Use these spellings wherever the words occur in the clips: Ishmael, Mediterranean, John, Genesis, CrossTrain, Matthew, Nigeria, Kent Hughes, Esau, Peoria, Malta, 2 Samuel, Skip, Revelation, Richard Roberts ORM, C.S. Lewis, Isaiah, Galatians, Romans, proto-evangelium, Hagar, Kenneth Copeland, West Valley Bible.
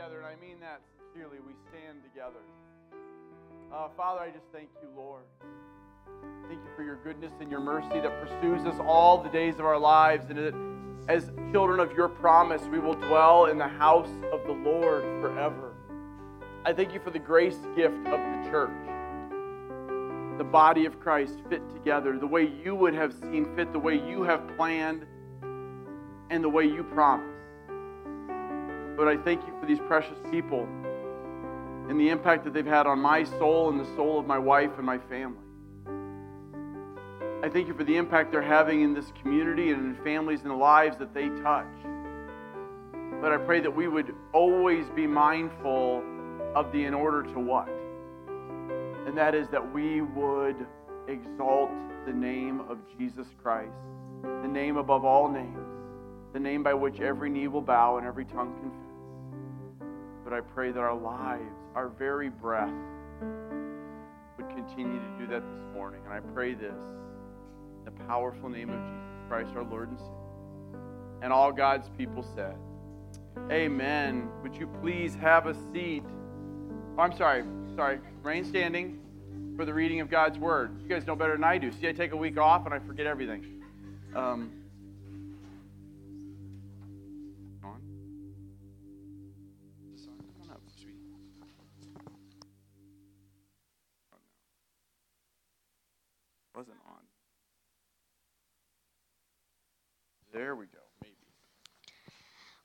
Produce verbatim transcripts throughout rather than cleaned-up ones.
together, and I mean that sincerely, we stand together. Uh, Father, I just thank you, Lord. Thank you for your goodness and your mercy that pursues us all the days of our lives, and that as children of your promise, we will dwell in the house of the Lord forever. I thank you for the grace gift of the church, the body of Christ fit together, the way you would have seen fit, the way you have planned, and the way you promised. But I thank you for these precious people and the impact that they've had on my soul and the soul of my wife and my family. I thank you for the impact they're having in this community and in families and the lives that they touch. But I pray that we would always be mindful of the in order to what? And that is that we would exalt the name of Jesus Christ, the name above all names, the name by which every knee will bow and every tongue confess. But I pray that our lives, our very breath, would continue to do that this morning. And I pray this in the powerful name of Jesus Christ, our Lord and Savior. And all God's people said, Amen. Would you please have a seat? Oh, I'm sorry, sorry. Remain standing for the reading of God's Word. You guys know better than I do. See, I take a week off and I forget everything. Um, on. Come on up, sweetie. Wasn't on. There we go.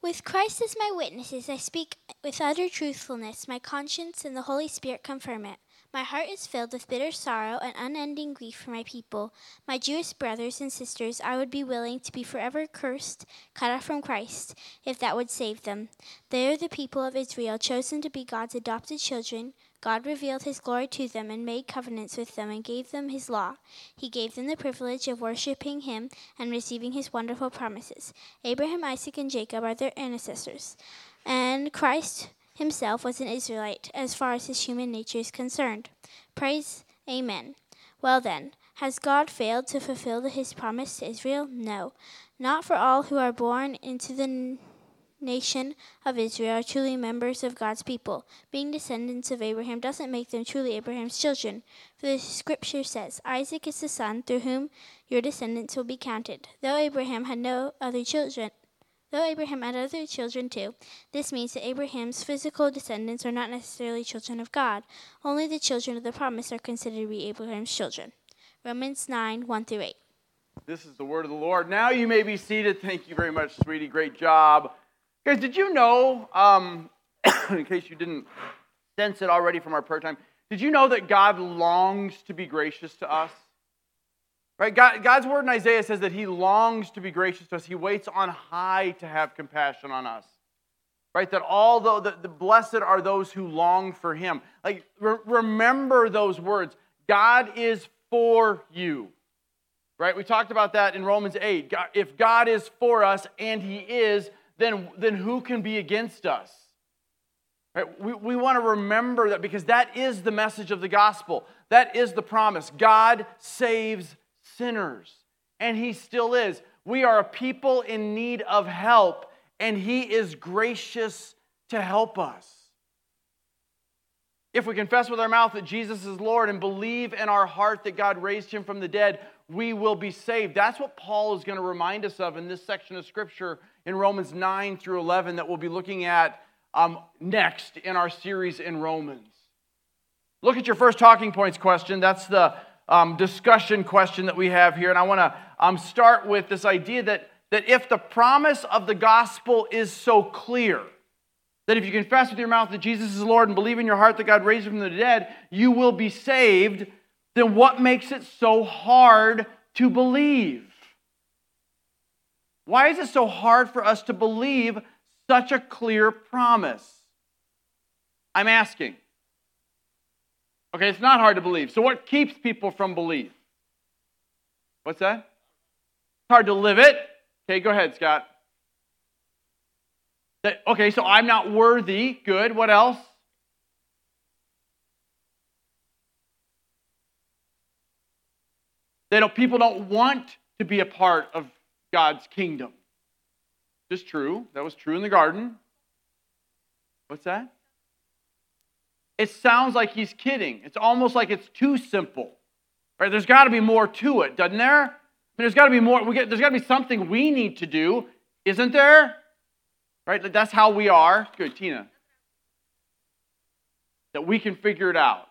With Christ as my witnesses, I speak with utter truthfulness. My conscience and the Holy Spirit confirm it. My heart is filled with bitter sorrow and unending grief for my people, my Jewish brothers and sisters. I would be willing to be forever cursed, cut off from Christ, if that would save them. They are the people of Israel, chosen to be God's adopted children. God revealed his glory to them and made covenants with them and gave them his law. He gave them the privilege of worshiping him and receiving his wonderful promises. Abraham, Isaac, and Jacob are their ancestors, and Christ himself was an Israelite as far as his human nature is concerned. Praise Amen. Well then, has God failed to fulfill his promise to Israel? No. Not for all who are born into the n- nation of Israel are truly members of God's people. Being descendants of Abraham doesn't make them truly Abraham's children. For the scripture says, Isaac is the son through whom your descendants will be counted. Though Abraham had no other children, though Abraham had other children too, this means that Abraham's physical descendants are not necessarily children of God. Only the children of the promise are considered to be Abraham's children. Romans nine, one through eight. This is the word of the Lord. Now you may be seated. Thank you very much, sweetie. Great job. Guys, did you know, um, in case you didn't sense it already from our prayer time, did you know that God longs to be gracious to us? Right? God, God's word in Isaiah says that he longs to be gracious to us. He waits on high to have compassion on us. Right? That although the, the blessed are those who long for him. Like, re- remember those words. God is for you. Right? We talked about that in Romans eight. God, if God is for us, and he is, Then, then who can be against us? Right? We, we want to remember that, because that is the message of the gospel. That is the promise. God saves sinners, and he still is. We are a people in need of help, and he is gracious to help us. If we confess with our mouth that Jesus is Lord and believe in our heart that God raised him from the dead, we will be saved. That's what Paul is going to remind us of in this section of Scripture in Romans nine through eleven that we'll be looking at um, next in our series in Romans. Look at your first talking points question. That's the um, discussion question that we have here. And I want to um, start with this idea that, that if the promise of the gospel is so clear, that if you confess with your mouth that Jesus is Lord and believe in your heart that God raised him from the dead, you will be saved, then what makes it so hard to believe? Why is it so hard for us to believe such a clear promise? I'm asking. Okay, it's not hard to believe. So what keeps people from belief? What's that? It's hard to live it. Okay, go ahead, Scott. That, okay, so I'm not worthy. Good. What else? They don't, people don't want to be a part of God's kingdom. Just true. That was true in the garden. What's that? It sounds like he's kidding. It's almost like it's too simple. Right? There's got to be more to it, doesn't there? I mean, there's got to be more. We get, there's got to be something we need to do, isn't there? Right? That's how we are. Good, Tina. That we can figure it out.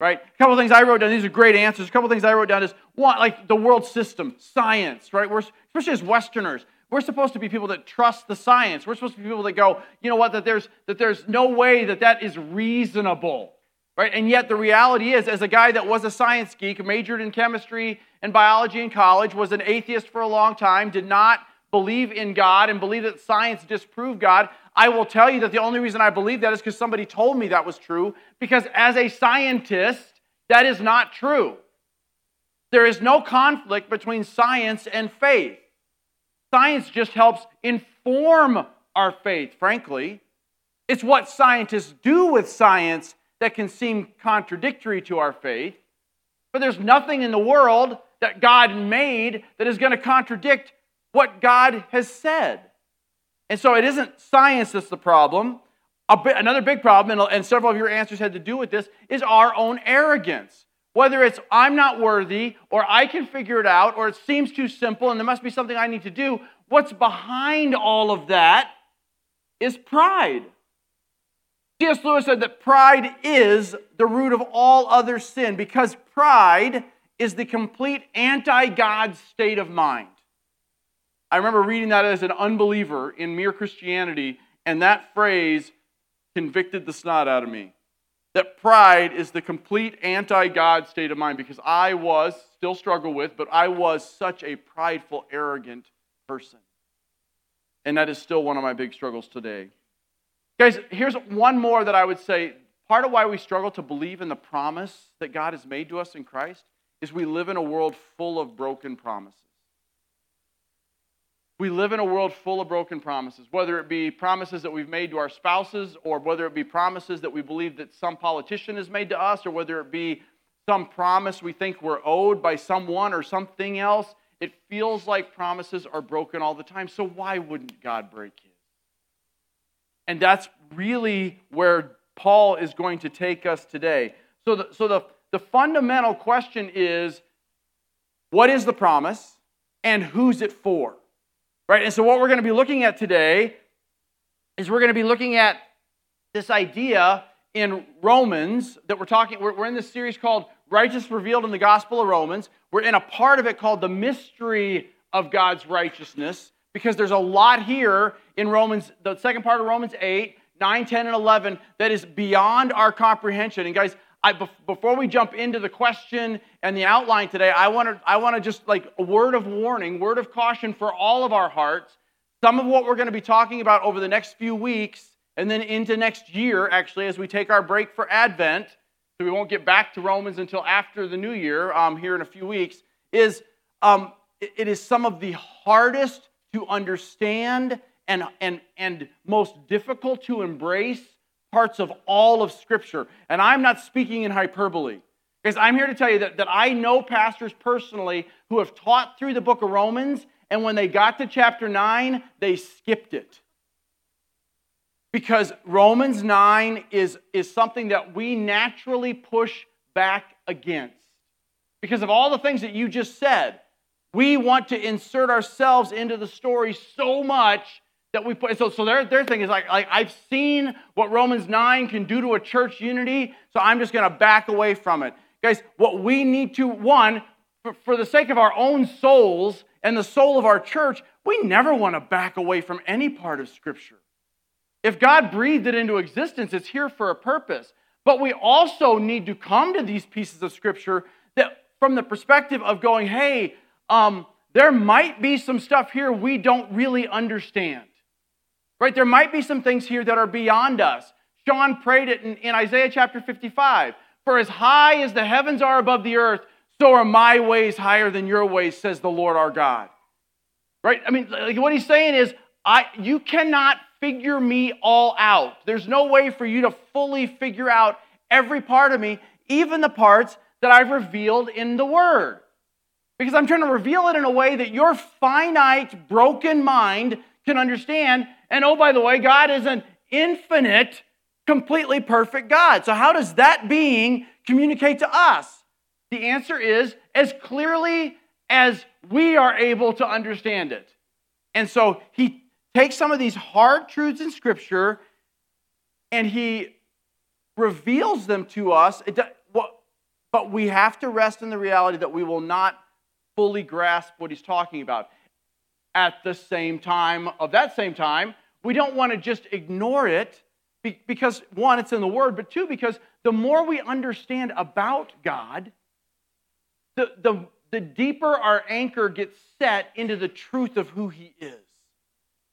Right? A couple of things I wrote down. These are great answers. A couple of things I wrote down is, one, like the world system, science, right? We're, especially as Westerners, we're supposed to be people that trust the science. We're supposed to be people that go, you know what, that there's that there's no way that that is reasonable, right? And yet the reality is, as a guy that was a science geek, majored in chemistry and biology in college, was an atheist for a long time, did not believe in God and believe that science disproved God, I will tell you that the only reason I believe that is because somebody told me that was true, because as a scientist, that is not true. There is no conflict between science and faith. Science just helps inform our faith, frankly. It's what scientists do with science that can seem contradictory to our faith, but there's nothing in the world that God made that is going to contradict what God has said. And so it isn't science that's the problem. A bit, another big problem, and, and several of your answers had to do with this, is our own arrogance. Whether it's I'm not worthy, or I can figure it out, or it seems too simple, and there must be something I need to do, what's behind all of that is pride. C S Lewis said that pride is the root of all other sin, because pride is the complete anti-God state of mind. I remember reading that as an unbeliever in Mere Christianity, and that phrase convicted the snot out of me. That pride is the complete anti-God state of mind, because I was, still struggle with, but I was such a prideful, arrogant person. And that is still one of my big struggles today. Guys, here's one more that I would say, part of why we struggle to believe in the promise that God has made to us in Christ is we live in a world full of broken promises. We live in a world full of broken promises, whether it be promises that we've made to our spouses, or whether it be promises that we believe that some politician has made to us, or whether it be some promise we think we're owed by someone or something else. It feels like promises are broken all the time, so why wouldn't God break it? And that's really where Paul is going to take us today. So the, so the, the fundamental question is, what is the promise, and who's it for? Right, and so what we're going to be looking at today is we're going to be looking at this idea in Romans that we're talking, we're, we're in this series called Righteousness Revealed in the Gospel of Romans. We're in a part of it called the mystery of God's righteousness, because there's a lot here in Romans, the second part of Romans eight, nine, ten, and eleven, that is beyond our comprehension. And guys, I, before we jump into the question and the outline today, I want to I want to just like a word of warning, word of caution for all of our hearts. Some of what we're going to be talking about over the next few weeks and then into next year, actually, as we take our break for Advent, so we won't get back to Romans until after the new year, um, here in a few weeks, is um, it, it is some of the hardest to understand and and and most difficult to embrace parts of all of Scripture. And I'm not speaking in hyperbole, because I'm here to tell you that, that I know pastors personally who have taught through the book of Romans, and when they got to chapter nine, they skipped it. Because Romans nine is, is something that we naturally push back against. Because of all the things that you just said, we want to insert ourselves into the story so much that we put, so, so their, their thing is like, like, I've seen what Romans nine can do to a church unity, so I'm just going to back away from it. Guys, what we need to, one, for, for the sake of our own souls and the soul of our church, we never want to back away from any part of Scripture. If God breathed it into existence, it's here for a purpose. But we also need to come to these pieces of Scripture that, from the perspective of going, hey, um, there might be some stuff here we don't really understand. Right? There might be some things here that are beyond us. Sean prayed it in, in Isaiah chapter fifty-five. For as high as the heavens are above the earth, so are my ways higher than your ways, says the Lord our God. Right? I mean, like, what he's saying is, I you cannot figure me all out. There's no way for you to fully figure out every part of me, even the parts that I've revealed in the Word. Because I'm trying to reveal it in a way that your finite, broken mind can understand. And oh, by the way, God is an infinite, completely perfect God. So how does that being communicate to us? The answer is as clearly as we are able to understand it. And so he takes some of these hard truths in Scripture and he reveals them to us. It does, but we have to rest in the reality that we will not fully grasp what he's talking about. At the same time, of that same time, we don't want to just ignore it because, one, it's in the Word, but two, because the more we understand about God, the, the, the deeper our anchor gets set into the truth of who he is.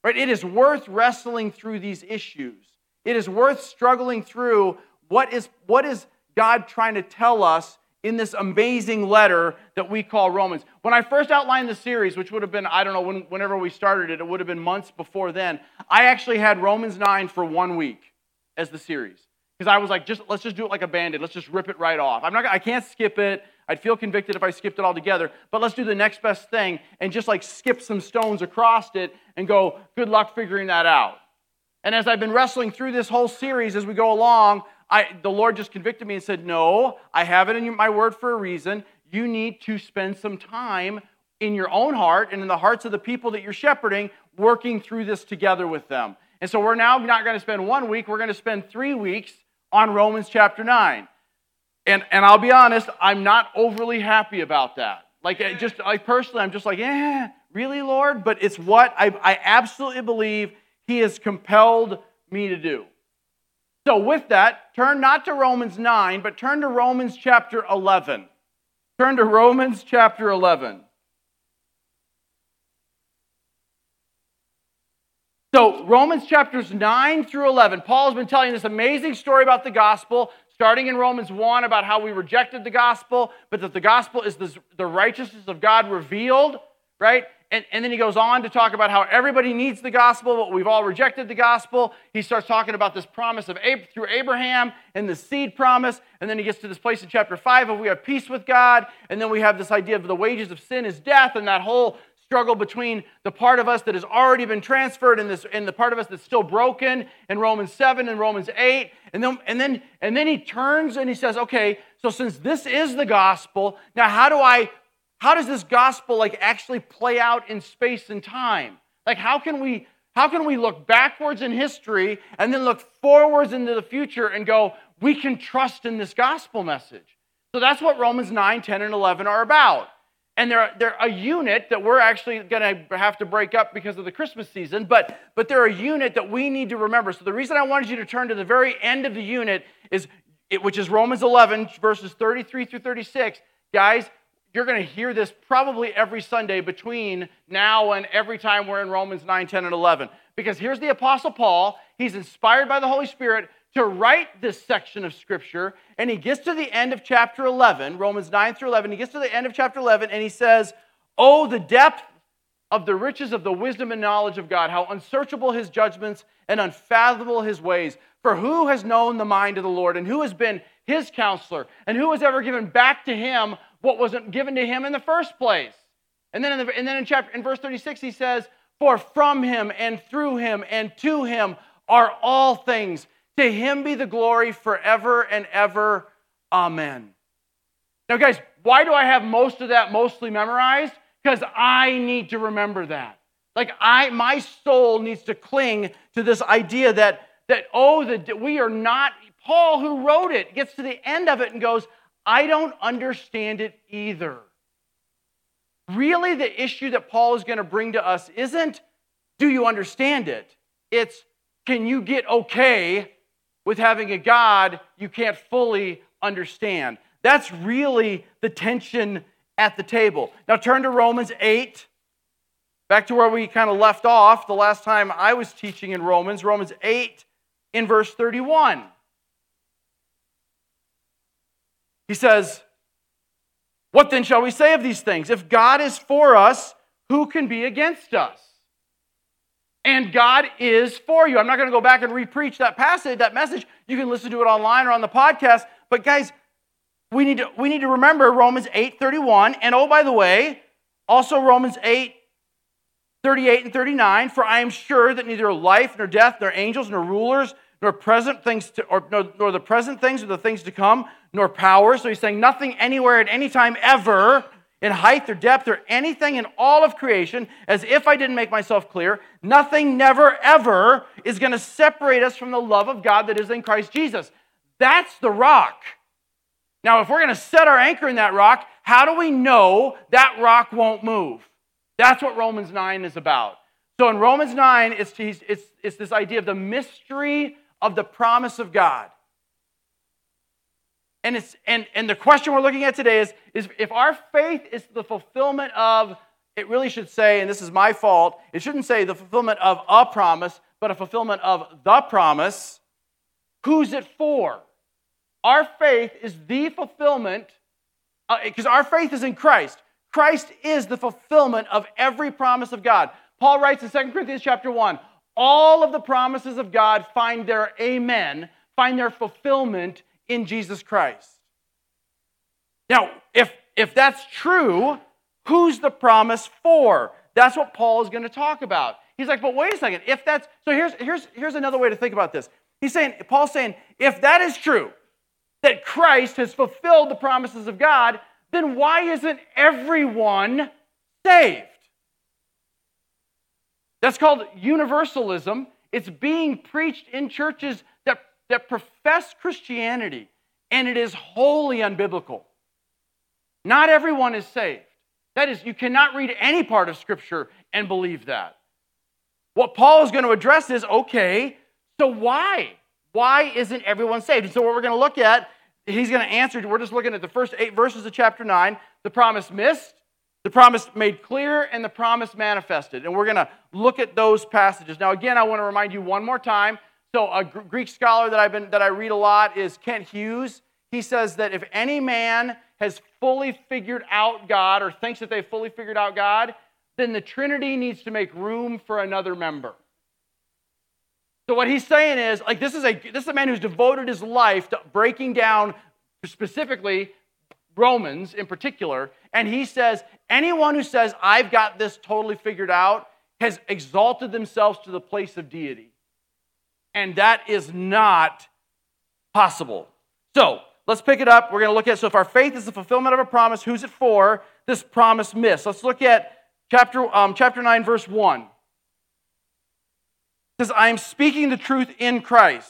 Right? It is worth wrestling through these issues. It is worth struggling through what is what is God trying to tell us in this amazing letter that we call Romans. When I first outlined the series, which would have been, I don't know, when, whenever we started it, it would have been months before then, I actually had Romans nine for one week as the series. Because I was like, just let's just do it like a Band-Aid. Let's just rip it right off. I'm not, I can't skip it. I'd feel convicted if I skipped it all together. But let's do the next best thing and just like skip some stones across it and go, good luck figuring that out. And as I've been wrestling through this whole series as we go along, I, the Lord just convicted me and said, no, I have it in my word for a reason. You need to spend some time in your own heart and in the hearts of the people that you're shepherding, working through this together with them. And so we're now not going to spend one week. We're going to spend three weeks on Romans chapter nine. And and I'll be honest, I'm not overly happy about that. Like, it just like personally, I'm just like, eh, really, Lord? But it's what I, I absolutely believe he has compelled me to do. So with that, turn not to Romans nine, but turn to Romans chapter eleven. Turn to Romans chapter eleven. So Romans chapters nine through eleven, Paul's been telling this amazing story about the gospel, starting in Romans one about how we rejected the gospel, but that the gospel is the righteousness of God revealed, right? And, and then he goes on to talk about how everybody needs the gospel, but we've all rejected the gospel. He starts talking about this promise of Ab- through Abraham and the seed promise. And then he gets to this place in chapter five of we have peace with God. And then we have this idea of the wages of sin is death and that whole struggle between the part of us that has already been transferred and, this, and the part of us that's still broken in Romans seven and Romans eight. And then, and, then, and then he turns and he says, okay, so since this is the gospel, now how do I... How does this gospel like actually play out in space and time? Like how can we how can we look backwards in history and then look forwards into the future and go, we can trust in this gospel message? So that's what Romans nine, ten, and eleven are about. And they're they're a unit that we're actually going to have to break up because of the Christmas season, but but they're a unit that we need to remember. So the reason I wanted you to turn to the very end of the unit is it, which is Romans eleven verses thirty-three through thirty-six, guys. You're going to hear this probably every Sunday between now and every time we're in Romans nine, ten, and eleven. Because here's the Apostle Paul. He's inspired by the Holy Spirit to write this section of Scripture. And he gets to the end of chapter eleven, Romans nine through eleven. He gets to the end of chapter eleven and he says, oh, the depth of the riches of the wisdom and knowledge of God, how unsearchable his judgments and unfathomable his ways. For who has known the mind of the Lord? And who has been his counselor? And who has ever given back to him what wasn't given to him in the first place? And then in, the, and then in chapter in verse thirty-six, he says, for from him and through him and to him are all things. To him be the glory forever and ever. Amen. Now, guys, why do I have most of that mostly memorized? Because I need to remember that. Like I, my soul needs to cling to this idea that, that oh, the, we are not, Paul who wrote it gets to the end of it and goes, I don't understand it either. Really, the issue that Paul is going to bring to us isn't, do you understand it? It's, can you get okay with having a God you can't fully understand? That's really the tension at the table. Now turn to Romans eight, back to where we kind of left off the last time I was teaching in Romans, Romans eight in verse thirty-one. He says, what then shall we say of these things? If God is for us, who can be against us? And God is for you. I'm not going to go back and re-preach that passage, that message. You can listen to it online or on the podcast. But guys, we need to, we need to remember Romans eight thirty-one. And oh, by the way, also Romans eight thirty-eight and thirty-nine. For I am sure that neither life nor death, nor angels, nor rulers, nor present things to, or nor, nor the present things or the things to come, nor power. So he's saying nothing anywhere at any time ever, in height or depth or anything in all of creation, as if I didn't make myself clear, nothing never ever is going to separate us from the love of God that is in Christ Jesus. That's the rock. Now, if we're going to set our anchor in that rock, how do we know that rock won't move? That's what Romans nine is about. So in Romans nine, it's, it's, it's this idea of the mystery of the promise of God. And it's and, and the question we're looking at today is, is if our faith is the fulfillment of, it really should say, and this is my fault, it shouldn't say the fulfillment of a promise, but a fulfillment of the promise, who's it for? Our faith is the fulfillment, because uh, our faith is in Christ. Christ is the fulfillment of every promise of God. Paul writes in Second Corinthians chapter one, all of the promises of God find their amen, find their fulfillment in Jesus Christ. Now, if, if that's true, who's the promise for? That's what Paul is going to talk about. He's like, but wait a second, if that's, so here's, here's, here's another way to think about this. He's saying, Paul's saying, if that is true, that Christ has fulfilled the promises of God, then why isn't everyone saved? That's called universalism. It's being preached in churches that, that profess Christianity, and it is wholly unbiblical. Not everyone is saved. That is, you cannot read any part of Scripture and believe that. What Paul is going to address is, okay, so why? Why isn't everyone saved? And so what we're going to look at, he's going to answer, we're just looking at the first eight verses of chapter nine, the promise missed, the promise made clear, and the promise manifested. And we're going to look at those passages. Now, again, I want to remind you one more time. So a Greek scholar that I've been that I read a lot is Kent Hughes. He says that if any man has fully figured out God or thinks that they've fully figured out God, then the Trinity needs to make room for another member. So what he's saying is, like, this is a this is a man who's devoted his life to breaking down specifically Romans in particular, and he says, anyone who says, I've got this totally figured out, has exalted themselves to the place of deity. And that is not possible. So, let's pick it up. We're going to look at, so if our faith is the fulfillment of a promise, who's it for? This promise missed. Let's look at chapter um, chapter nine, verse one. It says, I am speaking the truth in Christ.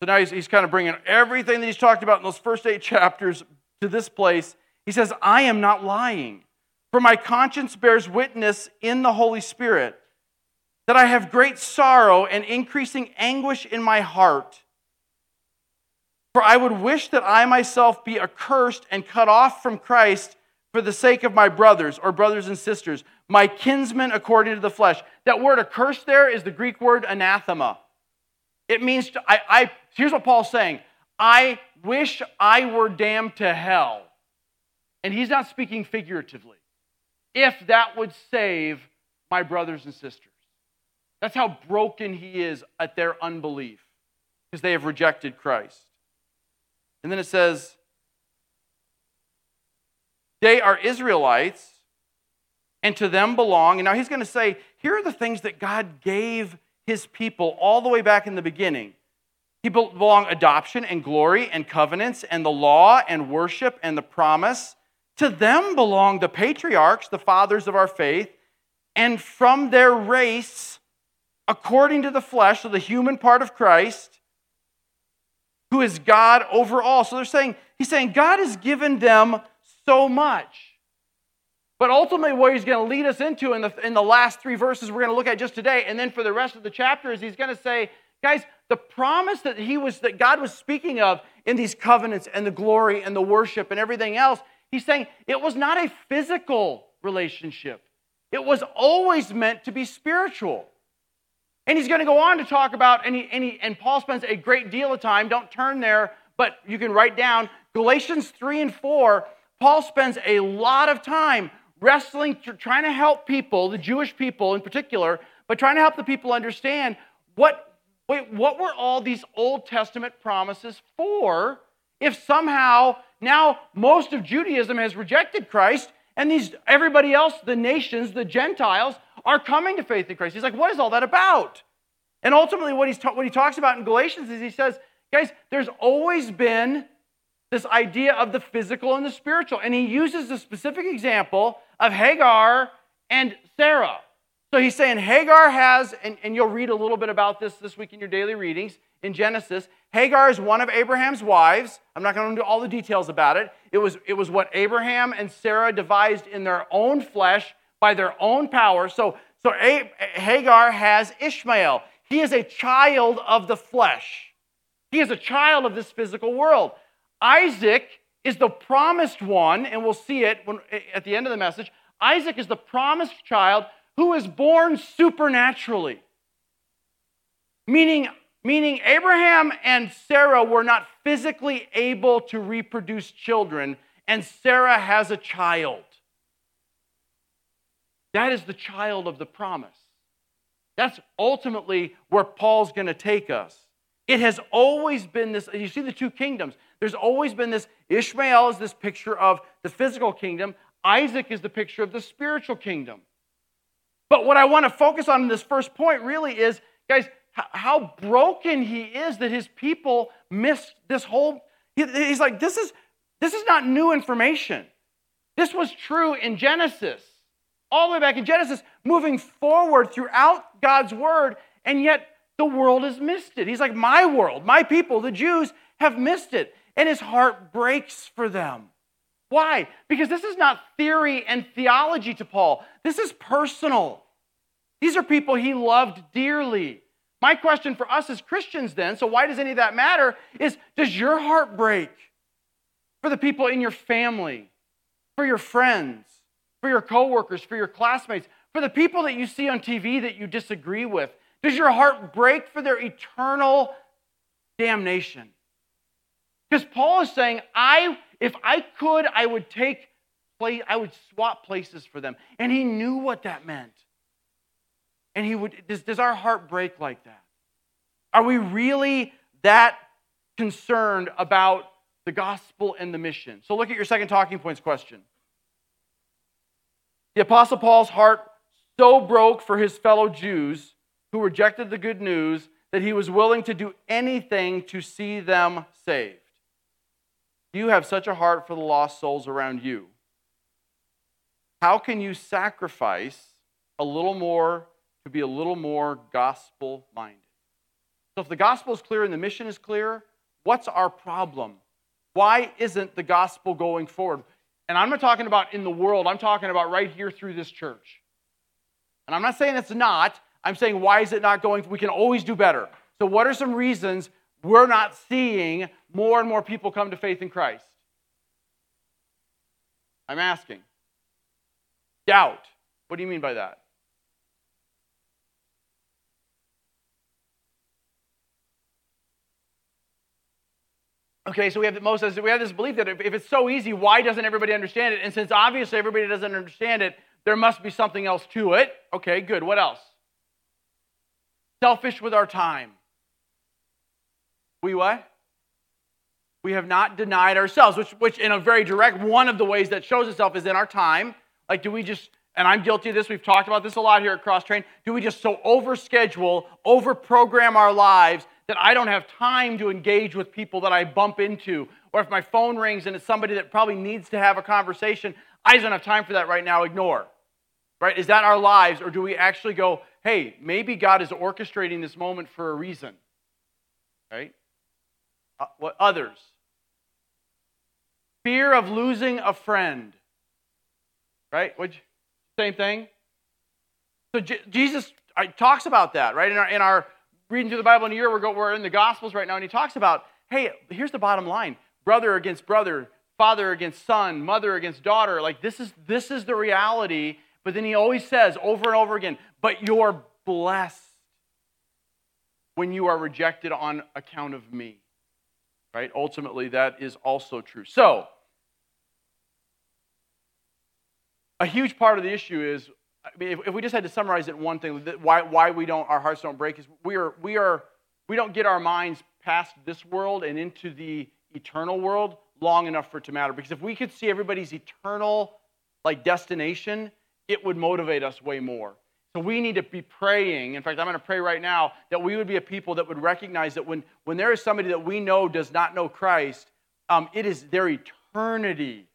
So now he's, he's kind of bringing everything that he's talked about in those first eight chapters to this place. He says, I am not lying, for my conscience bears witness in the Holy Spirit that I have great sorrow and increasing anguish in my heart. For I would wish that I myself be accursed and cut off from Christ for the sake of my brothers, or brothers and sisters, my kinsmen according to the flesh. That word accursed there is the Greek word anathema. It means, to, I, I. here's what Paul's saying, I wish I were damned to hell. And he's not speaking figuratively. If that would save my brothers and sisters. That's how broken he is at their unbelief, because they have rejected Christ. And then it says, they are Israelites, and to them belong. And now he's going to say, here are the things that God gave his people all the way back in the beginning. He belong adoption and glory and covenants and the law and worship and the promise. To them belong the patriarchs, the fathers of our faith, and from their race, according to the flesh, so the human part of Christ, who is God over all. So they're saying, he's saying God has given them so much. But ultimately what he's going to lead us into in the, in the last three verses we're going to look at just today, and then for the rest of the chapter, is he's going to say, guys, the promise that he was that God was speaking of in these covenants and the glory and the worship and everything else, he's saying it was not a physical relationship. It was always meant to be spiritual. And he's going to go on to talk about, and, he, and, he, and Paul spends a great deal of time, don't turn there, but you can write down, Galatians three and four, Paul spends a lot of time wrestling, trying to help people, the Jewish people in particular, but trying to help the people understand what, wait, what were all these Old Testament promises for if somehow now most of Judaism has rejected Christ and these everybody else, the nations, the Gentiles, are coming to faith in Christ. He's like, what is all that about? And ultimately, what he's ta- what he talks about in Galatians is he says, guys, there's always been this idea of the physical and the spiritual. And he uses a specific example of Hagar and Sarah. So he's saying Hagar has, and, and you'll read a little bit about this this week in your daily readings in Genesis, Hagar is one of Abraham's wives. I'm not going to do all the details about it. It was, it was what Abraham and Sarah devised in their own flesh by their own power. So, so A- Hagar has Ishmael. He is a child of the flesh. He is a child of this physical world. Isaac is the promised one, and we'll see it when, at the end of the message. Isaac is the promised child who is born supernaturally. Meaning, meaning Abraham and Sarah were not physically able to reproduce children, and Sarah has a child. That is the child of the promise. That's ultimately where Paul's going to take us. It has always been this, you see the two kingdoms. There's always been this, Ishmael is this picture of the physical kingdom. Isaac is the picture of the spiritual kingdom. But what I want to focus on in this first point really is, guys, how broken he is that his people missed this whole, he's like, this is, this is not new information. This was true in Genesis, all the way back in Genesis, moving forward throughout God's word, and yet the world has missed it. He's like, my world, my people, the Jews have missed it, and his heart breaks for them. Why? Because this is not theory and theology to Paul. This is personal. These are people he loved dearly. My question for us as Christians then, so why does any of that matter, is does your heart break for the people in your family, for your friends, for your coworkers, for your classmates, for the people that you see on T V that you disagree with? Does your heart break for their eternal damnation? Because Paul is saying, I, if I could, I would take place, I would swap places for them. And he knew what that meant. And he would, does, does our heart break like that? Are we really that concerned about the gospel and the mission? So look at your second talking points question. The Apostle Paul's heart so broke for his fellow Jews who rejected the good news that he was willing to do anything to see them saved. You have such a heart for the lost souls around you. How can you sacrifice a little more to be a little more gospel-minded? So if the gospel is clear and the mission is clear, what's our problem? Why isn't the gospel going forward? And I'm not talking about in the world. I'm talking about right here through this church. And I'm not saying it's not. I'm saying, why is it not going? We can always do better. So what are some reasons we're not seeing more and more people come to faith in Christ? I'm asking. Doubt. What do you mean by that? Okay, so we have Moses, we have this belief that if, if it's so easy, why doesn't everybody understand it? And since obviously everybody doesn't understand it, there must be something else to it. Okay, good. What else? Selfish with our time. We what? We have not denied ourselves, which which in a very direct, one of the ways that shows itself is in our time. Like, do we just, and I'm guilty of this, we've talked about this a lot here at CrossTrain, do we just so overschedule, overprogram our lives that I don't have time to engage with people that I bump into? Or if my phone rings and it's somebody that probably needs to have a conversation, I just don't have time for that right now, ignore. Right? Is that our lives, or do we actually go, hey, maybe God is orchestrating this moment for a reason, right? Uh, what others? Fear of losing a friend, right? Would you, same thing. So J- Jesus I, talks about that, right? In our, in our reading through the Bible in a year, we're, go, we're in the Gospels right now, and he talks about, hey, here's the bottom line: brother against brother, father against son, mother against daughter. Like this is this is the reality. But then he always says over and over again, but you're blessed when you are rejected on account of me, right? Ultimately, that is also true. So, a huge part of the issue is, I mean, if, if we just had to summarize it in one thing, why why we don't, our hearts don't break, is we are we are we don't get our minds past this world and into the eternal world long enough for it to matter. Because if we could see everybody's eternal like destination, it would motivate us way more. So we need to be praying. In fact, I'm going to pray right now that we would be a people that would recognize that when, when there is somebody that we know does not know Christ, um, it is their eternity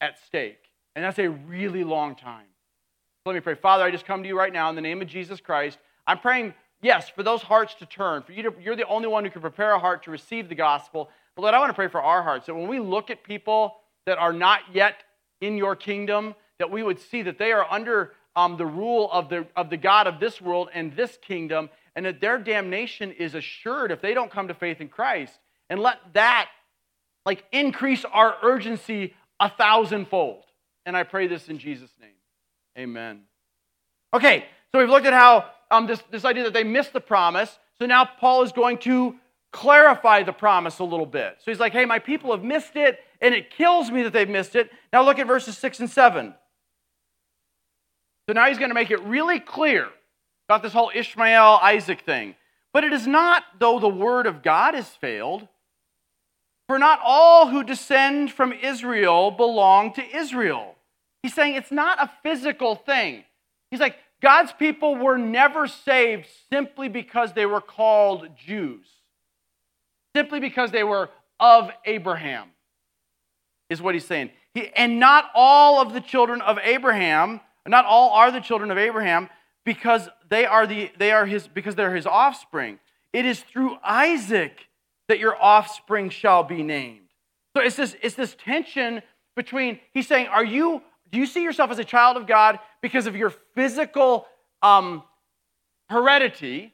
at stake. And that's a really long time. So let me pray. Father, I just come to you right now in the name of Jesus Christ. I'm praying, yes, for those hearts to turn. For you to, you're the only one who can prepare a heart to receive the gospel. But Lord, I want to pray for our hearts, that when we look at people that are not yet in your kingdom, that we would see that they are under Um, the rule of the of the God of this world and this kingdom, and that their damnation is assured if they don't come to faith in Christ. And let that like increase our urgency a thousandfold. And I pray this in Jesus' name. Amen. Okay, so we've looked at how um, this, this idea that they missed the promise. So now Paul is going to clarify the promise a little bit. So he's like, hey, my people have missed it, and it kills me that they've missed it. Now look at verses six and seven. So now he's going to make it really clear about this whole Ishmael, Isaac thing. But it is not, though the word of God has failed, for not all who descend from Israel belong to Israel. He's saying it's not a physical thing. He's like, God's people were never saved simply because they were called Jews, simply because they were of Abraham, is what he's saying. He, and not all of the children of Abraham... Not all are the children of Abraham because they are the they are his because they're his offspring. It is through Isaac that your offspring shall be named. So it's this it's this tension between he's saying, are you do you see yourself as a child of God because of your physical um, heredity,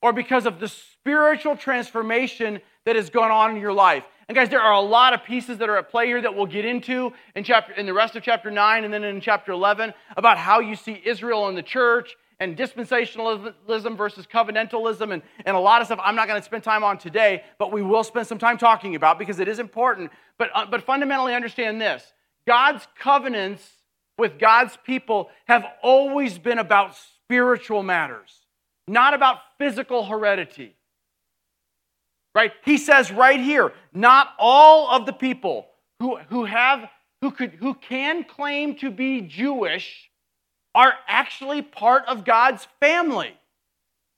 or because of the spiritual transformation that has gone on in your life? And guys, there are a lot of pieces that are at play here that we'll get into in chapter, in the rest of chapter nine and then in chapter eleven about how you see Israel and the church and dispensationalism versus covenantalism and, and a lot of stuff I'm not going to spend time on today, but we will spend some time talking about because it is important. But, uh, but fundamentally understand this. God's covenants with God's people have always been about spiritual matters, not about physical heredity. Right? He says right here, not all of the people who, who have who could who can claim to be Jewish are actually part of God's family.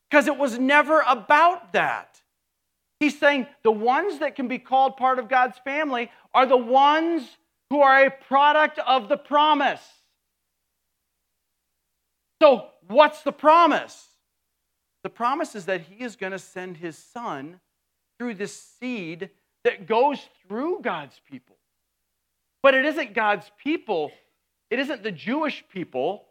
Because it was never about that. He's saying the ones that can be called part of God's family are the ones who are a product of the promise. So, what's the promise? The promise is that he is going to send his son through this seed that goes through God's people. But it isn't God's people. It isn't the Jewish people,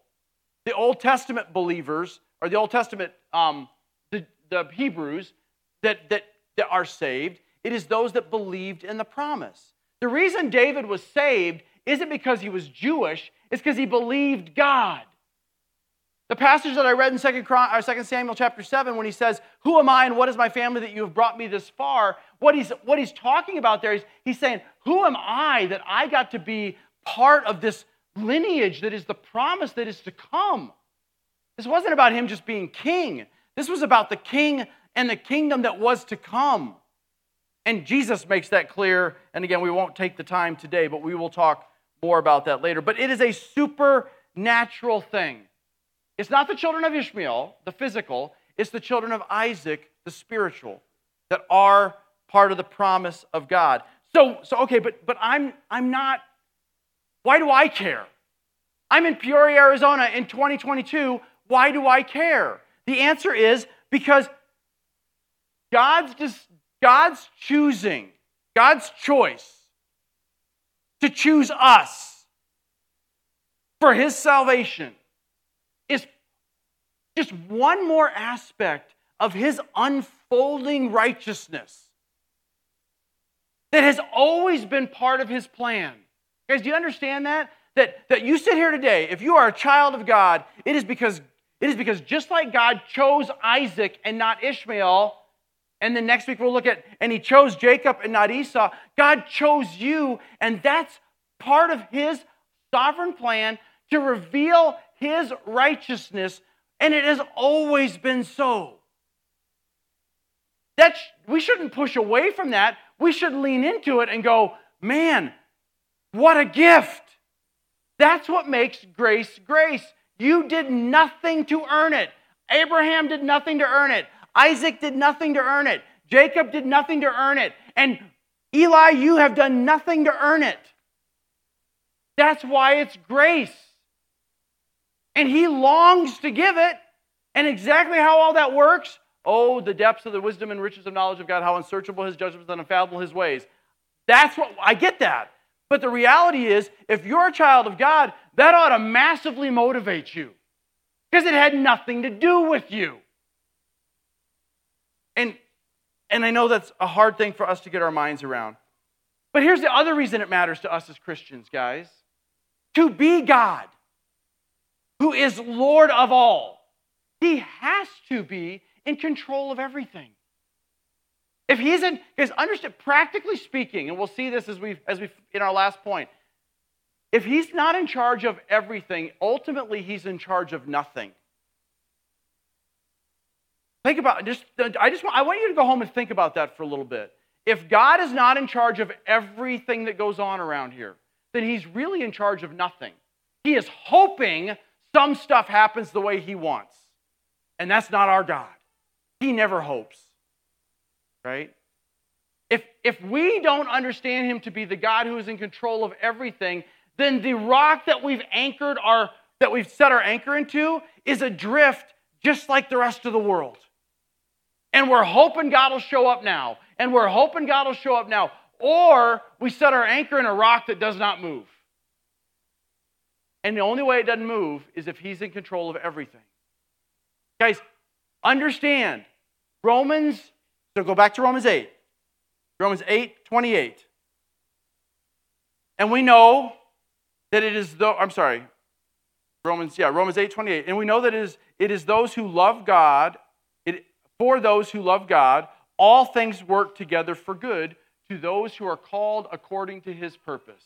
the Old Testament believers, or the Old Testament, um, the, the Hebrews, that, that, that are saved. It is those that believed in the promise. The reason David was saved isn't because he was Jewish. It's because he believed God. The passage that I read in Second Samuel chapter seven when he says, who am I and what is my family that you have brought me this far? What he's, what he's talking about there is he's saying, who am I that I got to be part of this lineage that is the promise that is to come? This wasn't about him just being king. This was about the king and the kingdom that was to come. And Jesus makes that clear. And again, we won't take the time today, but we will talk more about that later. But it is a supernatural thing. It's not the children of Ishmael, the physical. It's the children of Isaac, the spiritual, that are part of the promise of God. So, so okay, but but I'm I'm not. Why do I care? I'm in Peoria, Arizona, in twenty twenty-two. Why do I care? The answer is because God's God's choosing, God's choice to choose us for His salvation is just one more aspect of his unfolding righteousness that has always been part of his plan. Guys, do you understand that? That, that you sit here today, if you are a child of God, it is because it is because just like God chose Isaac and not Ishmael, and then next week we'll look at, and he chose Jacob and not Esau, God chose you, and that's part of his sovereign plan to reveal His righteousness, and it has always been so. That's, we shouldn't push away from that. We should lean into it and go, man, what a gift. That's what makes grace grace. You did nothing to earn it. Abraham did nothing to earn it. Isaac did nothing to earn it. Jacob did nothing to earn it. And Eli, you have done nothing to earn it. That's why it's grace. And he longs to give it. And exactly how all that works, oh, the depths of the wisdom and riches of knowledge of God, how unsearchable his judgments and unfathomable his ways. That's what, I get that. But the reality is, if you're a child of God, that ought to massively motivate you. Because it had nothing to do with you. And, and I know that's a hard thing for us to get our minds around. But here's the other reason it matters to us as Christians, guys. To be God, who is Lord of all, he has to be in control of everything. If he isn't, guys, understand, practically speaking, and we'll see this as we as we in our last point, if he's not in charge of everything, ultimately he's in charge of nothing. Think about just I just want I want you to go home and think about that for a little bit. If God is not in charge of everything that goes on around here, then he's really in charge of nothing. He is hoping some stuff happens the way he wants. And that's not our God. He never hopes. Right? If if we don't understand him to be the God who is in control of everything, then the rock that we've anchored our that we've set our anchor into is adrift just like the rest of the world. And we're hoping God will show up now. And we're hoping God will show up now. Or we set our anchor in a rock that does not move. And the only way it doesn't move is if he's in control of everything. Guys, understand, Romans, so go back to Romans eight. Romans eight, twenty-eight. And we know that it is, though, I'm sorry, Romans, yeah, Romans eight, twenty-eight. And we know that it is, it is those who love God, it, for those who love God, all things work together for good to those who are called according to his purpose.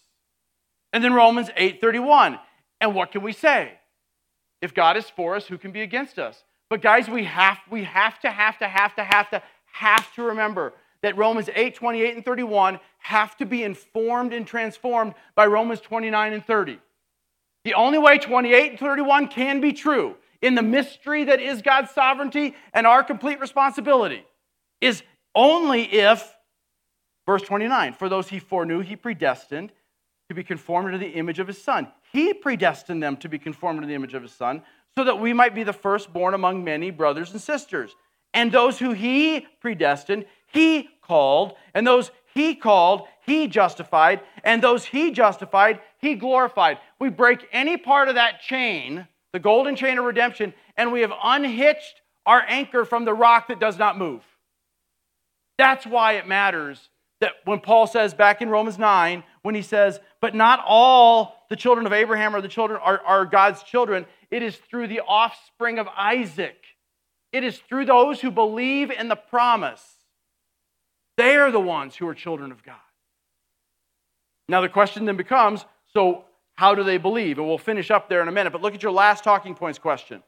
And then Romans eight, thirty-one. And what can we say? If God is for us, who can be against us? But guys, we have we have to, have to, have to, have to, have to remember that Romans eight, twenty-eight and thirty-one have to be informed and transformed by Romans twenty-nine and thirty. The only way twenty-eight and thirty-one can be true in the mystery that is God's sovereignty and our complete responsibility is only if, verse twenty-nine, for those he foreknew, he predestined to be conformed to the image of his Son. He predestined them to be conformed to the image of his Son so that we might be the firstborn among many brothers and sisters. And those who he predestined, he called. And those he called, he justified. And those he justified, he glorified. We break any part of that chain, the golden chain of redemption, and we have unhitched our anchor from the rock that does not move. That's why it matters that when Paul says back in Romans nine, when he says, but not all the children of Abraham are the children are, are God's children, it is through the offspring of Isaac. It is through those who believe in the promise. They are the ones who are children of God. Now the question then becomes, so how do they believe? And we'll finish up there in a minute, but look at your last talking points question.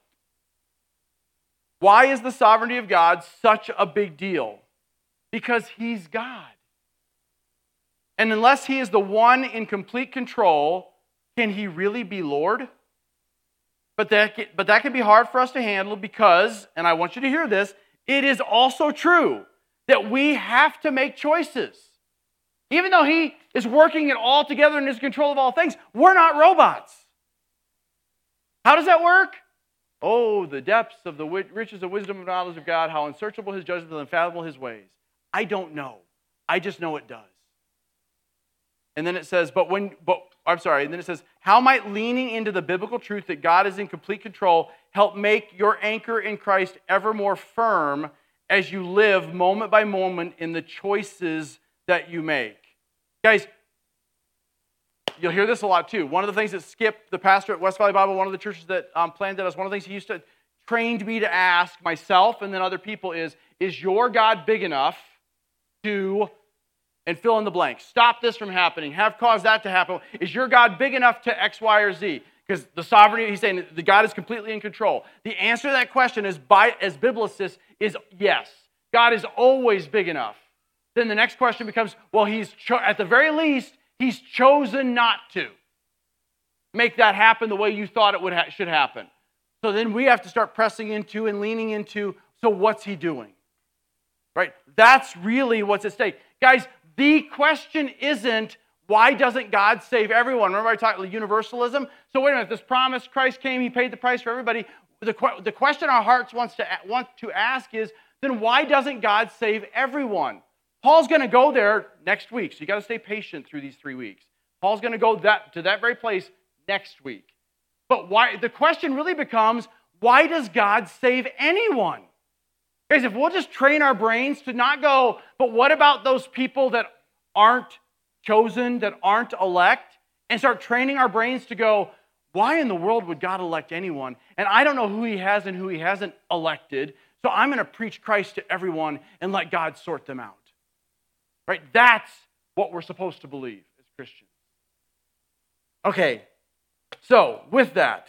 Why is the sovereignty of God such a big deal? Because he's God. And unless he is the one in complete control, can he really be Lord? But that, but that can be hard for us to handle because, and I want you to hear this, it is also true that we have to make choices. Even though he is working it all together and is control of all things, we're not robots. How does that work? Oh, the depths of the riches of wisdom and knowledge of God, how unsearchable his judgments and unfathomable his ways. I don't know. I just know it does. And then it says, but when, but I'm sorry, and then it says, how might leaning into the biblical truth that God is in complete control help make your anchor in Christ ever more firm as you live moment by moment in the choices that you make? Guys, you'll hear this a lot too. One of the things that Skip, the pastor at West Valley Bible, one of the churches that um, planted us, one of the things he used to trained me to ask myself and then other people is, is your God big enough to... and fill in the blank. Stop this from happening. Have caused that to happen. Is your God big enough to X, Y, or Z? Because the sovereignty, he's saying, the God is completely in control. The answer to that question is, by, as biblicists, is yes. God is always big enough. Then the next question becomes, well, he's cho- at the very least, he's chosen not to make that happen the way you thought it would ha- should happen. So then we have to start pressing into and leaning into, so what's he doing? Right? That's really what's at stake. Guys, the question isn't, why doesn't God save everyone? Remember I talked about universalism? So wait a minute, this promise, Christ came, he paid the price for everybody. The, qu- the question our hearts wants to want to ask is, then why doesn't God save everyone? Paul's going to go there next week, so you got to stay patient through these three weeks. Paul's going to go that, to that very place next week. But why? The question really becomes, why does God save anyone? Guys, if we'll just train our brains to not go, but what about those people that aren't chosen, that aren't elect, and start training our brains to go, why in the world would God elect anyone? And I don't know who he has and who he hasn't elected, so I'm going to preach Christ to everyone and let God sort them out. Right? That's what we're supposed to believe as Christians. Okay, so with that,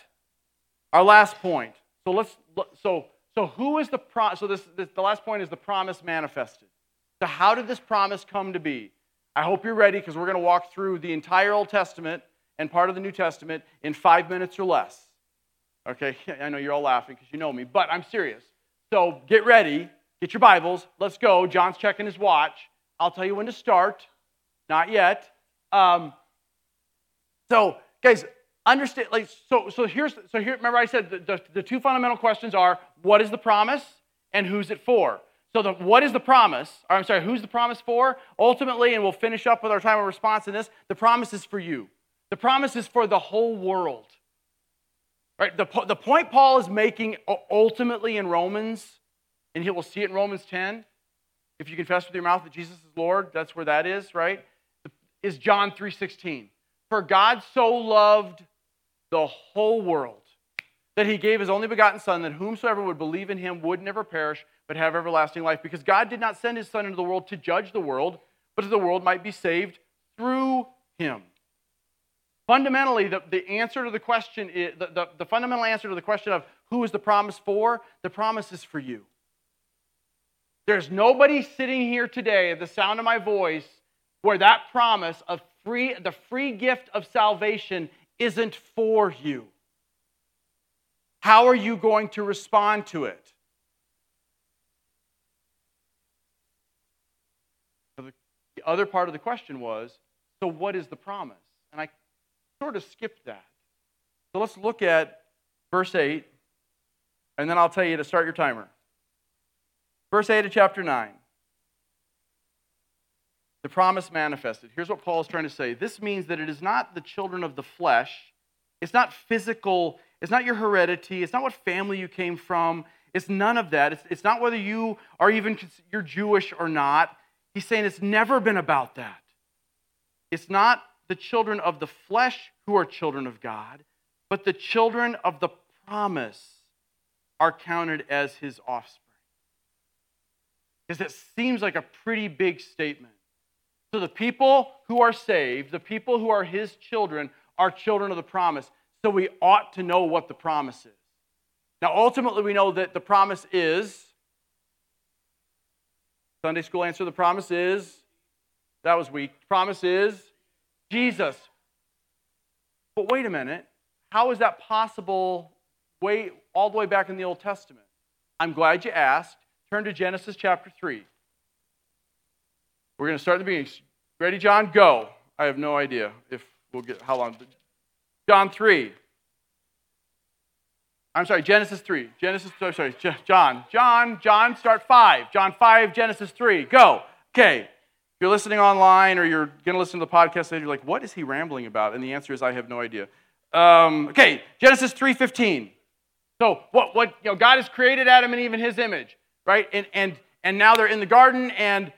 our last point. So let's. So so who is the pro? So this, this the last point is the promise manifested. So how did this promise come to be? I hope you're ready because we're going to walk through the entire Old Testament and part of the New Testament in five minutes or less. Okay, I know you're all laughing because you know me, but I'm serious. So get ready, get your Bibles, let's go. John's checking his watch. I'll tell you when to start. Not yet. Um, so, guys, understand. Like, so, so here's. So here. Remember, I said the, the, the two fundamental questions are: what is the promise, and who's it for? So, the what is the promise? Or I'm sorry, who's the promise for? Ultimately, and we'll finish up with our time of response in this. The promise is for you. The promise is for the whole world. Right. The the point Paul is making ultimately in Romans, and he will see it in Romans ten. If you confess with your mouth that Jesus is Lord, that's where that is, right? Is John three sixteen. For God so loved the whole world that he gave his only begotten Son, that whomsoever would believe in him would never perish, but have everlasting life. Because God did not send his Son into the world to judge the world, but that the world might be saved through him. Fundamentally, the, the answer to the question is the, the, the fundamental answer to the question of who is the promise for, the promise is for you. There's nobody sitting here today at the sound of my voice where that promise of free, the free gift of salvation isn't for you. How are you going to respond to it? The other part of the question was, so what is the promise? And I sort of skipped that. So let's look at verse eight, and then I'll tell you to start your timer. Verse eight of chapter nine. The promise manifested. Here's what Paul is trying to say. This means that it is not the children of the flesh. It's not physical. It's not your heredity. It's not what family you came from. It's none of that. It's, it's not whether you are even you're Jewish or not. He's saying it's never been about that. It's not the children of the flesh who are children of God, but the children of the promise are counted as his offspring. Because that seems like a pretty big statement. So the people who are saved, the people who are his children, are children of the promise. So we ought to know what the promise is. Now, ultimately, we know that the promise is, Sunday school answer, the promise is, that was weak, the promise is Jesus. But wait a minute, how is that possible way, all the way back in the Old Testament? I'm glad you asked. Turn to Genesis chapter three. We're going to start the beginning. Ready, John? Go. I have no idea if we'll get how long. John three. I'm sorry, Genesis three. Genesis, I'm sorry, John. John, John, start five. John five, Genesis three. Go. Okay. If you're listening online or you're going to listen to the podcast later, you're like, what is he rambling about? And the answer is, I have no idea. Um, okay, Genesis three fifteen. So what, what, you know, God has created Adam and Eve in his image. Right? And and and now they're in the garden, and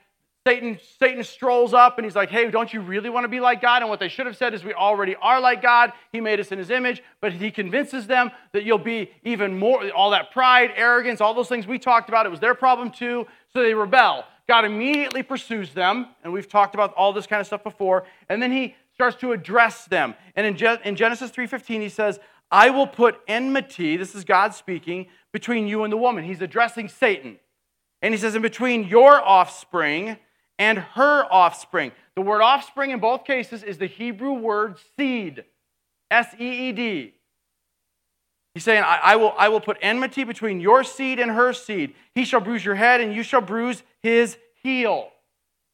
Satan Satan strolls up, and he's like, hey, don't you really want to be like God? And what they should have said is, we already are like God. He made us in his image. But he convinces them that you'll be even more, all that pride, arrogance, all those things we talked about, it was their problem too. So they rebel. God immediately pursues them, and we've talked about all this kind of stuff before. And then he starts to address them. And in, Ge- in Genesis three fifteen, he says, I will put enmity, this is God speaking, between you and the woman. He's addressing Satan. And he says, and between your offspring and her offspring. The word offspring in both cases is the Hebrew word seed. S E E D. He's saying, I, I will I will put enmity between your seed and her seed. He shall bruise your head, and you shall bruise his heel.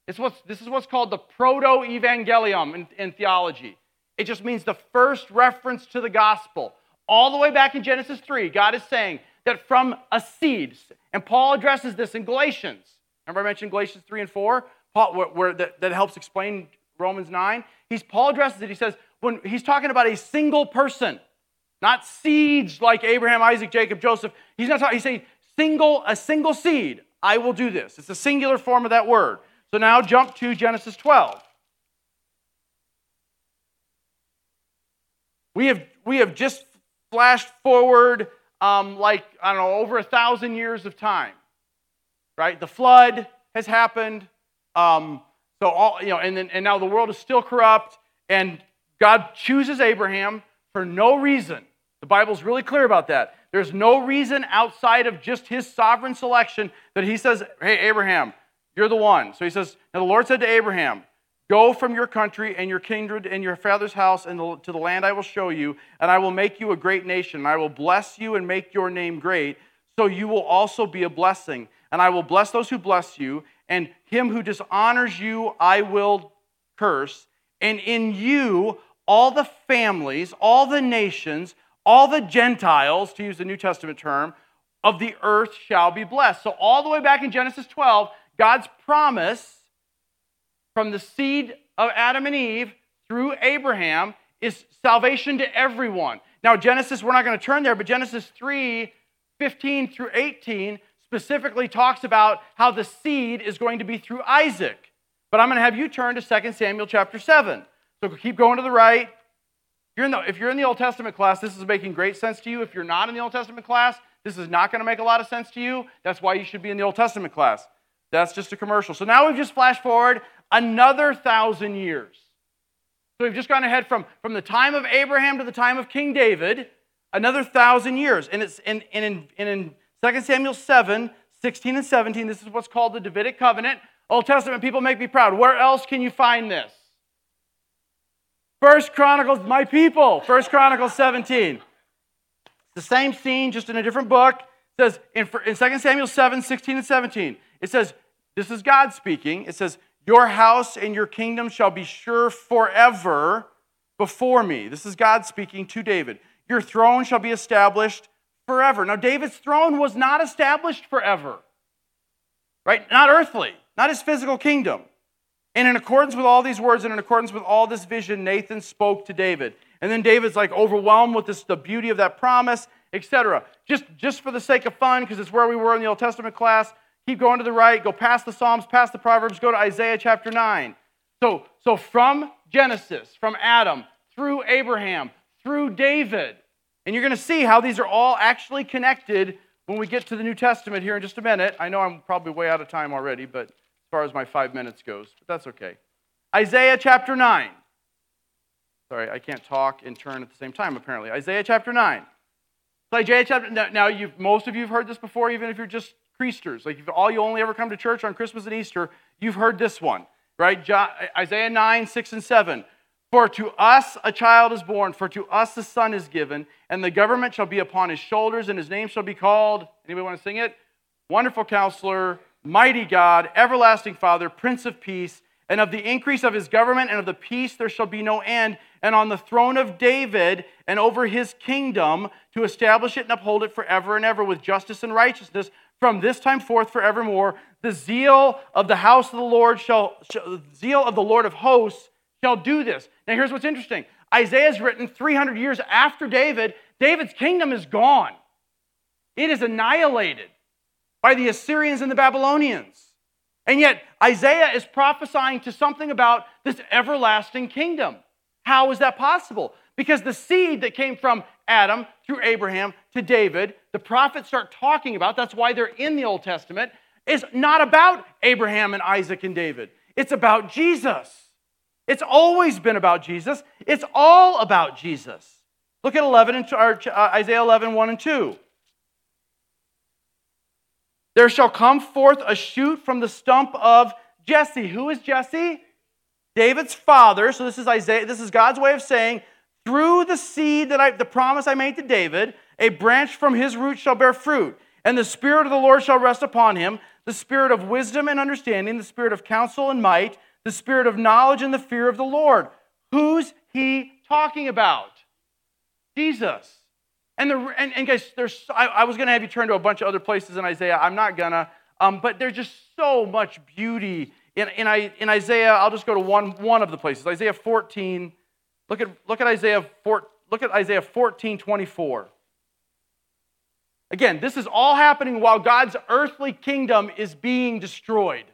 It's what's, this is what's called the proto-evangelium in, in theology. It just means the first reference to the gospel. All the way back in Genesis three, God is saying that from a seed, and Paul addresses this in Galatians. Remember I mentioned Galatians three and four, Paul, where, where that, that helps explain Romans nine? He's Paul addresses it. He says, when he's talking about a single person, not seeds like Abraham, Isaac, Jacob, Joseph. He's not talking, he's saying single, a single seed, I will do this. It's a singular form of that word. So now jump to Genesis twelve. We have, we have just flashed forward um, like, I don't know, over a thousand years of time, right? The flood has happened. Um, so all, you know, and then, and now the world is still corrupt, and God chooses Abraham for no reason. The Bible's really clear about that. There's no reason outside of just his sovereign selection that he says, hey, Abraham, you're the one. So he says, now the Lord said to Abraham, go from your country and your kindred and your father's house and to the land I will show you, and I will make you a great nation. I will bless you and make your name great, so you will also be a blessing. And I will bless those who bless you, and him who dishonors you I will curse. And in you all the families, all the nations, all the Gentiles, to use the New Testament term, of the earth shall be blessed. So all the way back in Genesis twelve, God's promise from the seed of Adam and Eve through Abraham is salvation to everyone. Now Genesis, we're not going to turn there, but Genesis three, fifteen through eighteen specifically talks about how the seed is going to be through Isaac. But I'm going to have you turn to Second Samuel chapter seven. So keep going to the right. You're in the, if you're in the Old Testament class, this is making great sense to you. If you're not in the Old Testament class, this is not going to make a lot of sense to you. That's why you should be in the Old Testament class. That's just a commercial. So now we've just flashed forward another thousand years. So we've just gone ahead from, from the time of Abraham to the time of King David, another thousand years. And it's in, in, in, in Second Samuel seven, sixteen and seventeen, this is what's called the Davidic covenant. Old Testament people make me proud. Where else can you find this? First Chronicles, my people, First Chronicles seventeen. It's the same scene, just in a different book. It says, in, in Second Samuel seven, sixteen and seventeen, it says, this is God speaking. It says, your house and your kingdom shall be sure forever before me. This is God speaking to David. Your throne shall be established forever. Now, David's throne was not established forever, right? Not earthly, not his physical kingdom. And in accordance with all these words and in accordance with all this vision, Nathan spoke to David. And then David's like overwhelmed with this, the beauty of that promise, et cetera. Just, just for the sake of fun, because it's where we were in the Old Testament class, keep going to the right, go past the Psalms, past the Proverbs, go to Isaiah chapter nine. So, so from Genesis, from Adam, through Abraham, through David, and you're going to see how these are all actually connected when we get to the New Testament here in just a minute. I know I'm probably way out of time already, but as far as my five minutes goes, but that's okay. Isaiah chapter nine. Sorry, I can't talk and turn at the same time, apparently. Isaiah chapter nine. So Isaiah chapter, now, you've, most of you have heard this before, even if you're just Creasters. Like, if all you only ever come to church on Christmas and Easter, you've heard this one, right? Isaiah nine, six and seven. For to us a child is born, for to us a son is given, and the government shall be upon his shoulders, and his name shall be called, anybody want to sing it? Wonderful Counselor, Mighty God, Everlasting Father, Prince of Peace, and of the increase of his government and of the peace there shall be no end, and on the throne of David and over his kingdom to establish it and uphold it forever and ever with justice and righteousness from this time forth forevermore. The zeal of the house of the Lord shall, shall zeal of the Lord of hosts shall do this. Now here's what's interesting. Isaiah's written three hundred years after David. David's kingdom is gone. It is annihilated by the Assyrians and the Babylonians. And yet, Isaiah is prophesying to something about this everlasting kingdom. How is that possible? Because the seed that came from Adam through Abraham to David, the prophets start talking about, that's why they're in the Old Testament, is not about Abraham and Isaac and David. It's about Jesus. It's always been about Jesus. It's all about Jesus. Look at Isaiah eleven, one and two. There shall come forth a shoot from the stump of Jesse. Who is Jesse? David's father. So this is Isaiah. This is God's way of saying, through the seed that I, the promise I made to David, A branch from his root shall bear fruit, and the Spirit of the Lord shall rest upon him, the Spirit of wisdom and understanding, the Spirit of counsel and might, the Spirit of knowledge and the fear of the Lord." Who's he talking about? Jesus. And, the, and, and guys, there's, I, I was going to have you turn to a bunch of other places in Isaiah. I'm not going to. Um, but there's just so much beauty in, in, in Isaiah. I'll just go to one, one of the places. Isaiah fourteen. Look at, look at Isaiah four, look at Isaiah fourteen twenty-four. Again, this is all happening while God's earthly kingdom is being destroyed.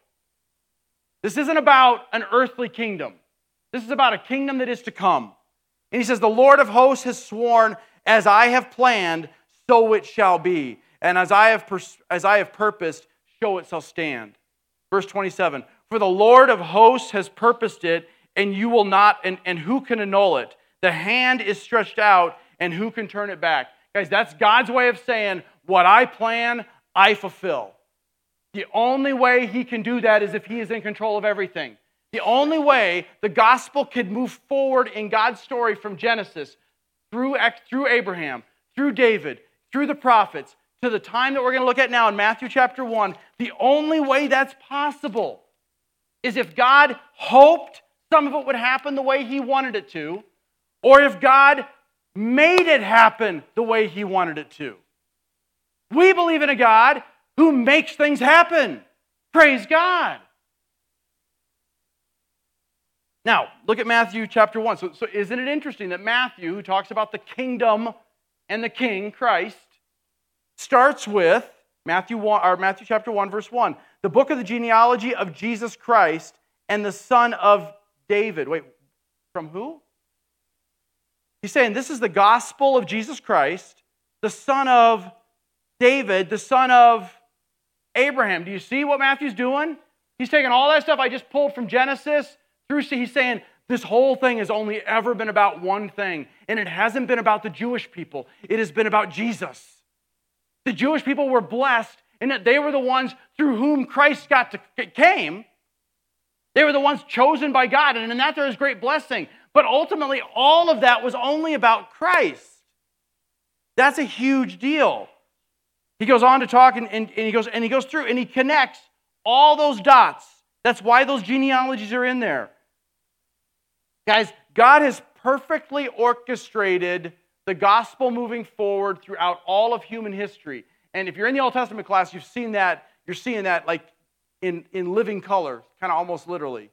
This isn't about an earthly kingdom. This is about a kingdom that is to come. And he says, "The Lord of hosts has sworn, as I have planned, so it shall be. And as I have pers- as I have purposed, so it shall stand." Verse twenty-seven, "For the Lord of hosts has purposed it, and you will not, and, and who can annul it? The hand is stretched out, and who can turn it back?" Guys, that's God's way of saying, what I plan, I fulfill. The only way he can do that is if he is in control of everything. The only way the gospel could move forward in God's story from Genesis through, through Abraham, through David, through the prophets, to the time that we're going to look at now in Matthew chapter one, the only way that's possible is if God hoped some of it would happen the way he wanted it to, or if God made it happen the way he wanted it to. We believe in a God who makes things happen. Praise God. Now, look at Matthew chapter one. So, so isn't it interesting that Matthew, who talks about the kingdom and the king, Christ, starts with Matthew one, or Matthew chapter one, verse one. "The book of the genealogy of Jesus Christ and the son of David." Wait, from who? He's saying this is the gospel of Jesus Christ, the son of David, the son of Abraham. Do you see what Matthew's doing? He's taking all that stuff I just pulled from Genesis through. He's saying this whole thing has only ever been about one thing, and it hasn't been about the Jewish people. It has been about Jesus. The Jewish people were blessed in that they were the ones through whom Christ got to, came. They were the ones chosen by God, and in that there is great blessing. But ultimately, all of that was only about Christ. That's a huge deal. He goes on to talk, and, and, and he goes and he goes through, and he connects all those dots. That's why those genealogies are in there. Guys, God has perfectly orchestrated the gospel moving forward throughout all of human history. And if you're in the Old Testament class, you've seen that. You're seeing that like in, in living color, kind of almost literally.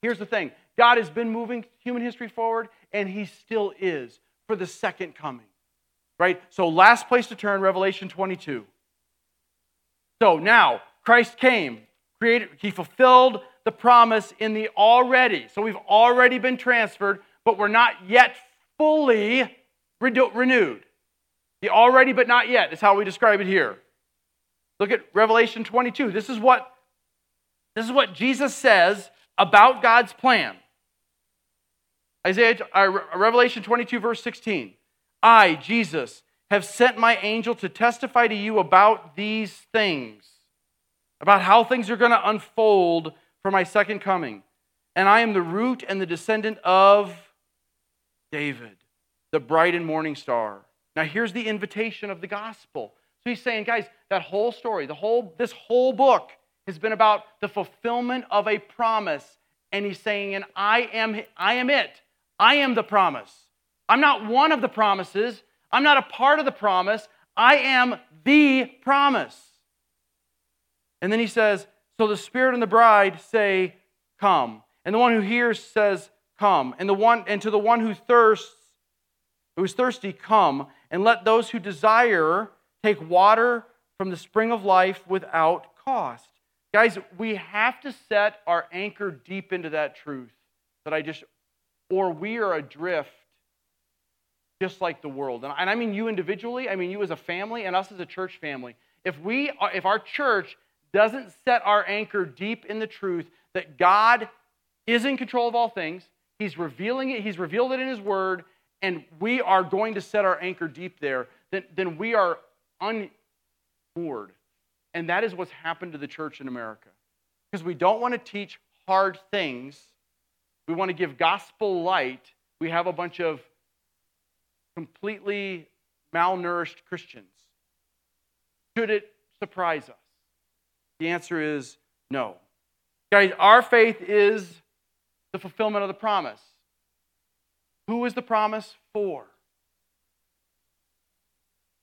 Here's the thing. God has been moving human history forward, and he still is for the second coming. Right? So last place to turn, Revelation twenty-two. So now, Christ came. created, He fulfilled the promise in the already. So we've already been transferred, but we're not yet fully renewed. The already but not yet is how we describe it here. Look at Revelation twenty-two. This is what, this is what Jesus says about God's plan. Isaiah, uh, Revelation twenty-two, verse sixteen. "I, Jesus, have sent my angel to testify to you about these things," about how things are going to unfold for my second coming. "And I am the root and the descendant of David, the bright and morning star." Now here's the invitation of the gospel. So he's saying, guys, that whole story, the whole this whole book has been about the fulfillment of a promise. And he's saying, and I am, I am it. I am the promise. I'm not one of the promises. I'm not a part of the promise. I am the promise. And then he says, "So the Spirit and the bride say, 'Come.' And the one who hears says, 'Come.' And the one and to the one who thirsts, who is thirsty, come, and let those who desire take water from the spring of life without cost." Guys, we have to set our anchor deep into that truth that I just, or we are adrift just like the world. And I mean you individually, I mean you as a family, and us as a church family. If we, if our church doesn't set our anchor deep in the truth that God is in control of all things, He's revealing it, He's revealed it in His Word, and we are going to set our anchor deep there, then, then we are unmoored. And that is what's happened to the church in America. Because we don't want to teach hard things. We want to give gospel light. We have a bunch of completely malnourished Christians? Should it surprise us? The answer is no. Guys, our faith is the fulfillment of the promise. Who was the promise for?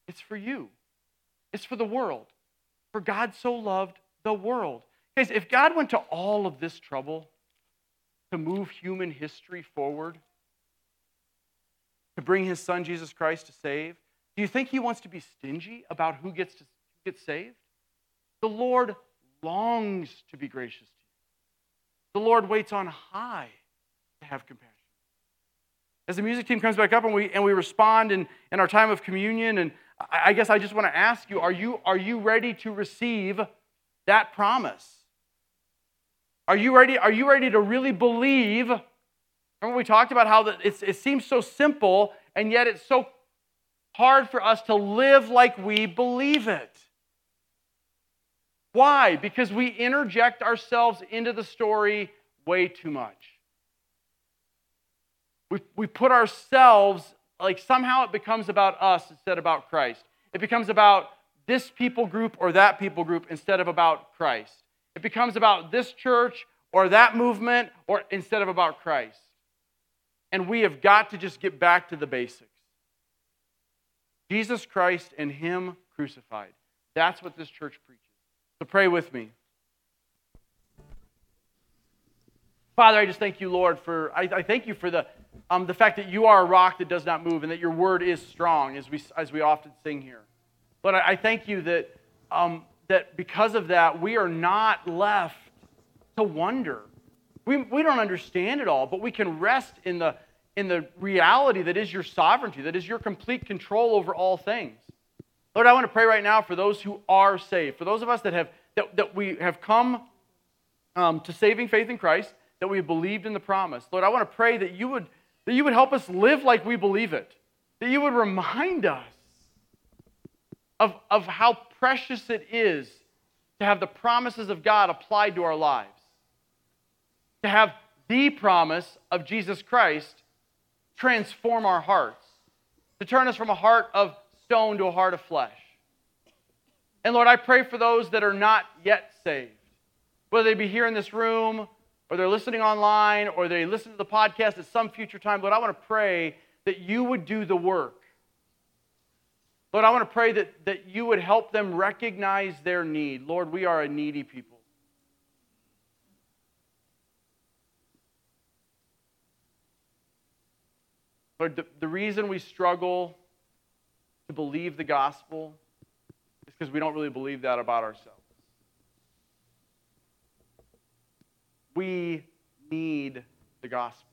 It's for you. It's for the world. For God so loved the world. Guys, if God went to all of this trouble to move human history forward, to bring his son Jesus Christ to save, do you think he wants to be stingy about who gets to get saved? The Lord longs to be gracious to you. The Lord waits on high to have compassion. As the music team comes back up and we and we respond in, in our time of communion, and I, I guess I just want to ask you, are you are you ready to receive that promise? Are you ready, are you ready to really believe? Remember we talked about how the, it's, it seems so simple, and yet it's so hard for us to live like we believe it. Why? Because we interject ourselves into the story way too much. We, we put ourselves, like somehow it becomes about us instead about Christ. It becomes about this people group or that people group instead of about Christ. It becomes about this church or that movement or instead of about Christ. And we have got to just get back to the basics. Jesus Christ and him crucified. That's what this church preaches. So pray with me. Father, I just thank you, Lord, for I, I thank you for the um, the fact that you are a rock that does not move and that your word is strong, as we as we often sing here. But I, I thank you that um, that because of that we are not left to wonder. We we don't understand it all, but we can rest in the in the reality that is your sovereignty, that is your complete control over all things. Lord, I want to pray right now for those who are saved, for those of us that have that, that we have come um, to saving faith in Christ, that we have believed in the promise. Lord, I want to pray that you would that you would help us live like we believe it, that you would remind us of, of how precious it is to have the promises of God applied to our lives, to have the promise of Jesus Christ transform our hearts, to turn us from a heart of stone to a heart of flesh. And Lord, I pray for those that are not yet saved, whether they be here in this room, or they're listening online, or they listen to the podcast at some future time. Lord, I want to pray that you would do the work. Lord, I want to pray that, that you would help them recognize their need. Lord, we are a needy people. Lord, the, the reason we struggle to believe the gospel is because we don't really believe that about ourselves. We need the gospel.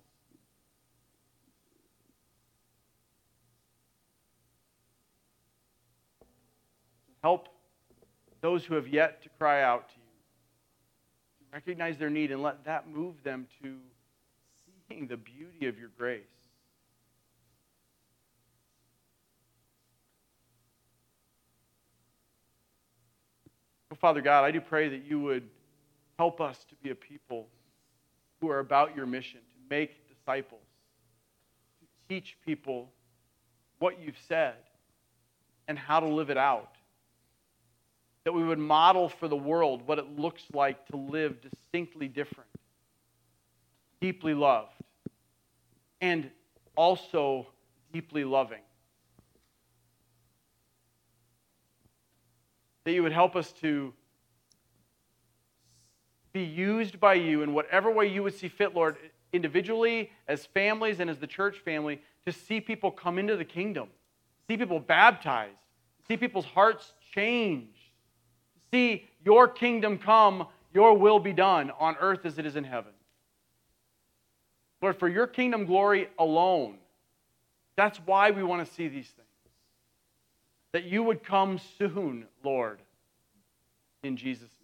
Help those who have yet to cry out to you. Recognize their need and let that move them to seeing the beauty of your grace. Oh, Father God, I do pray that you would help us to be a people who are about your mission, to make disciples, to teach people what you've said and how to live it out. That we would model for the world what it looks like to live distinctly different, deeply loved, and also deeply loving. That you would help us to be used by you in whatever way you would see fit, Lord, individually, as families, and as the church family, to see people come into the kingdom, see people baptized, see people's hearts change, see your kingdom come, your will be done on earth as it is in heaven. Lord, for your kingdom glory alone, that's why we want to see these things. That you would come soon, Lord, in Jesus' name.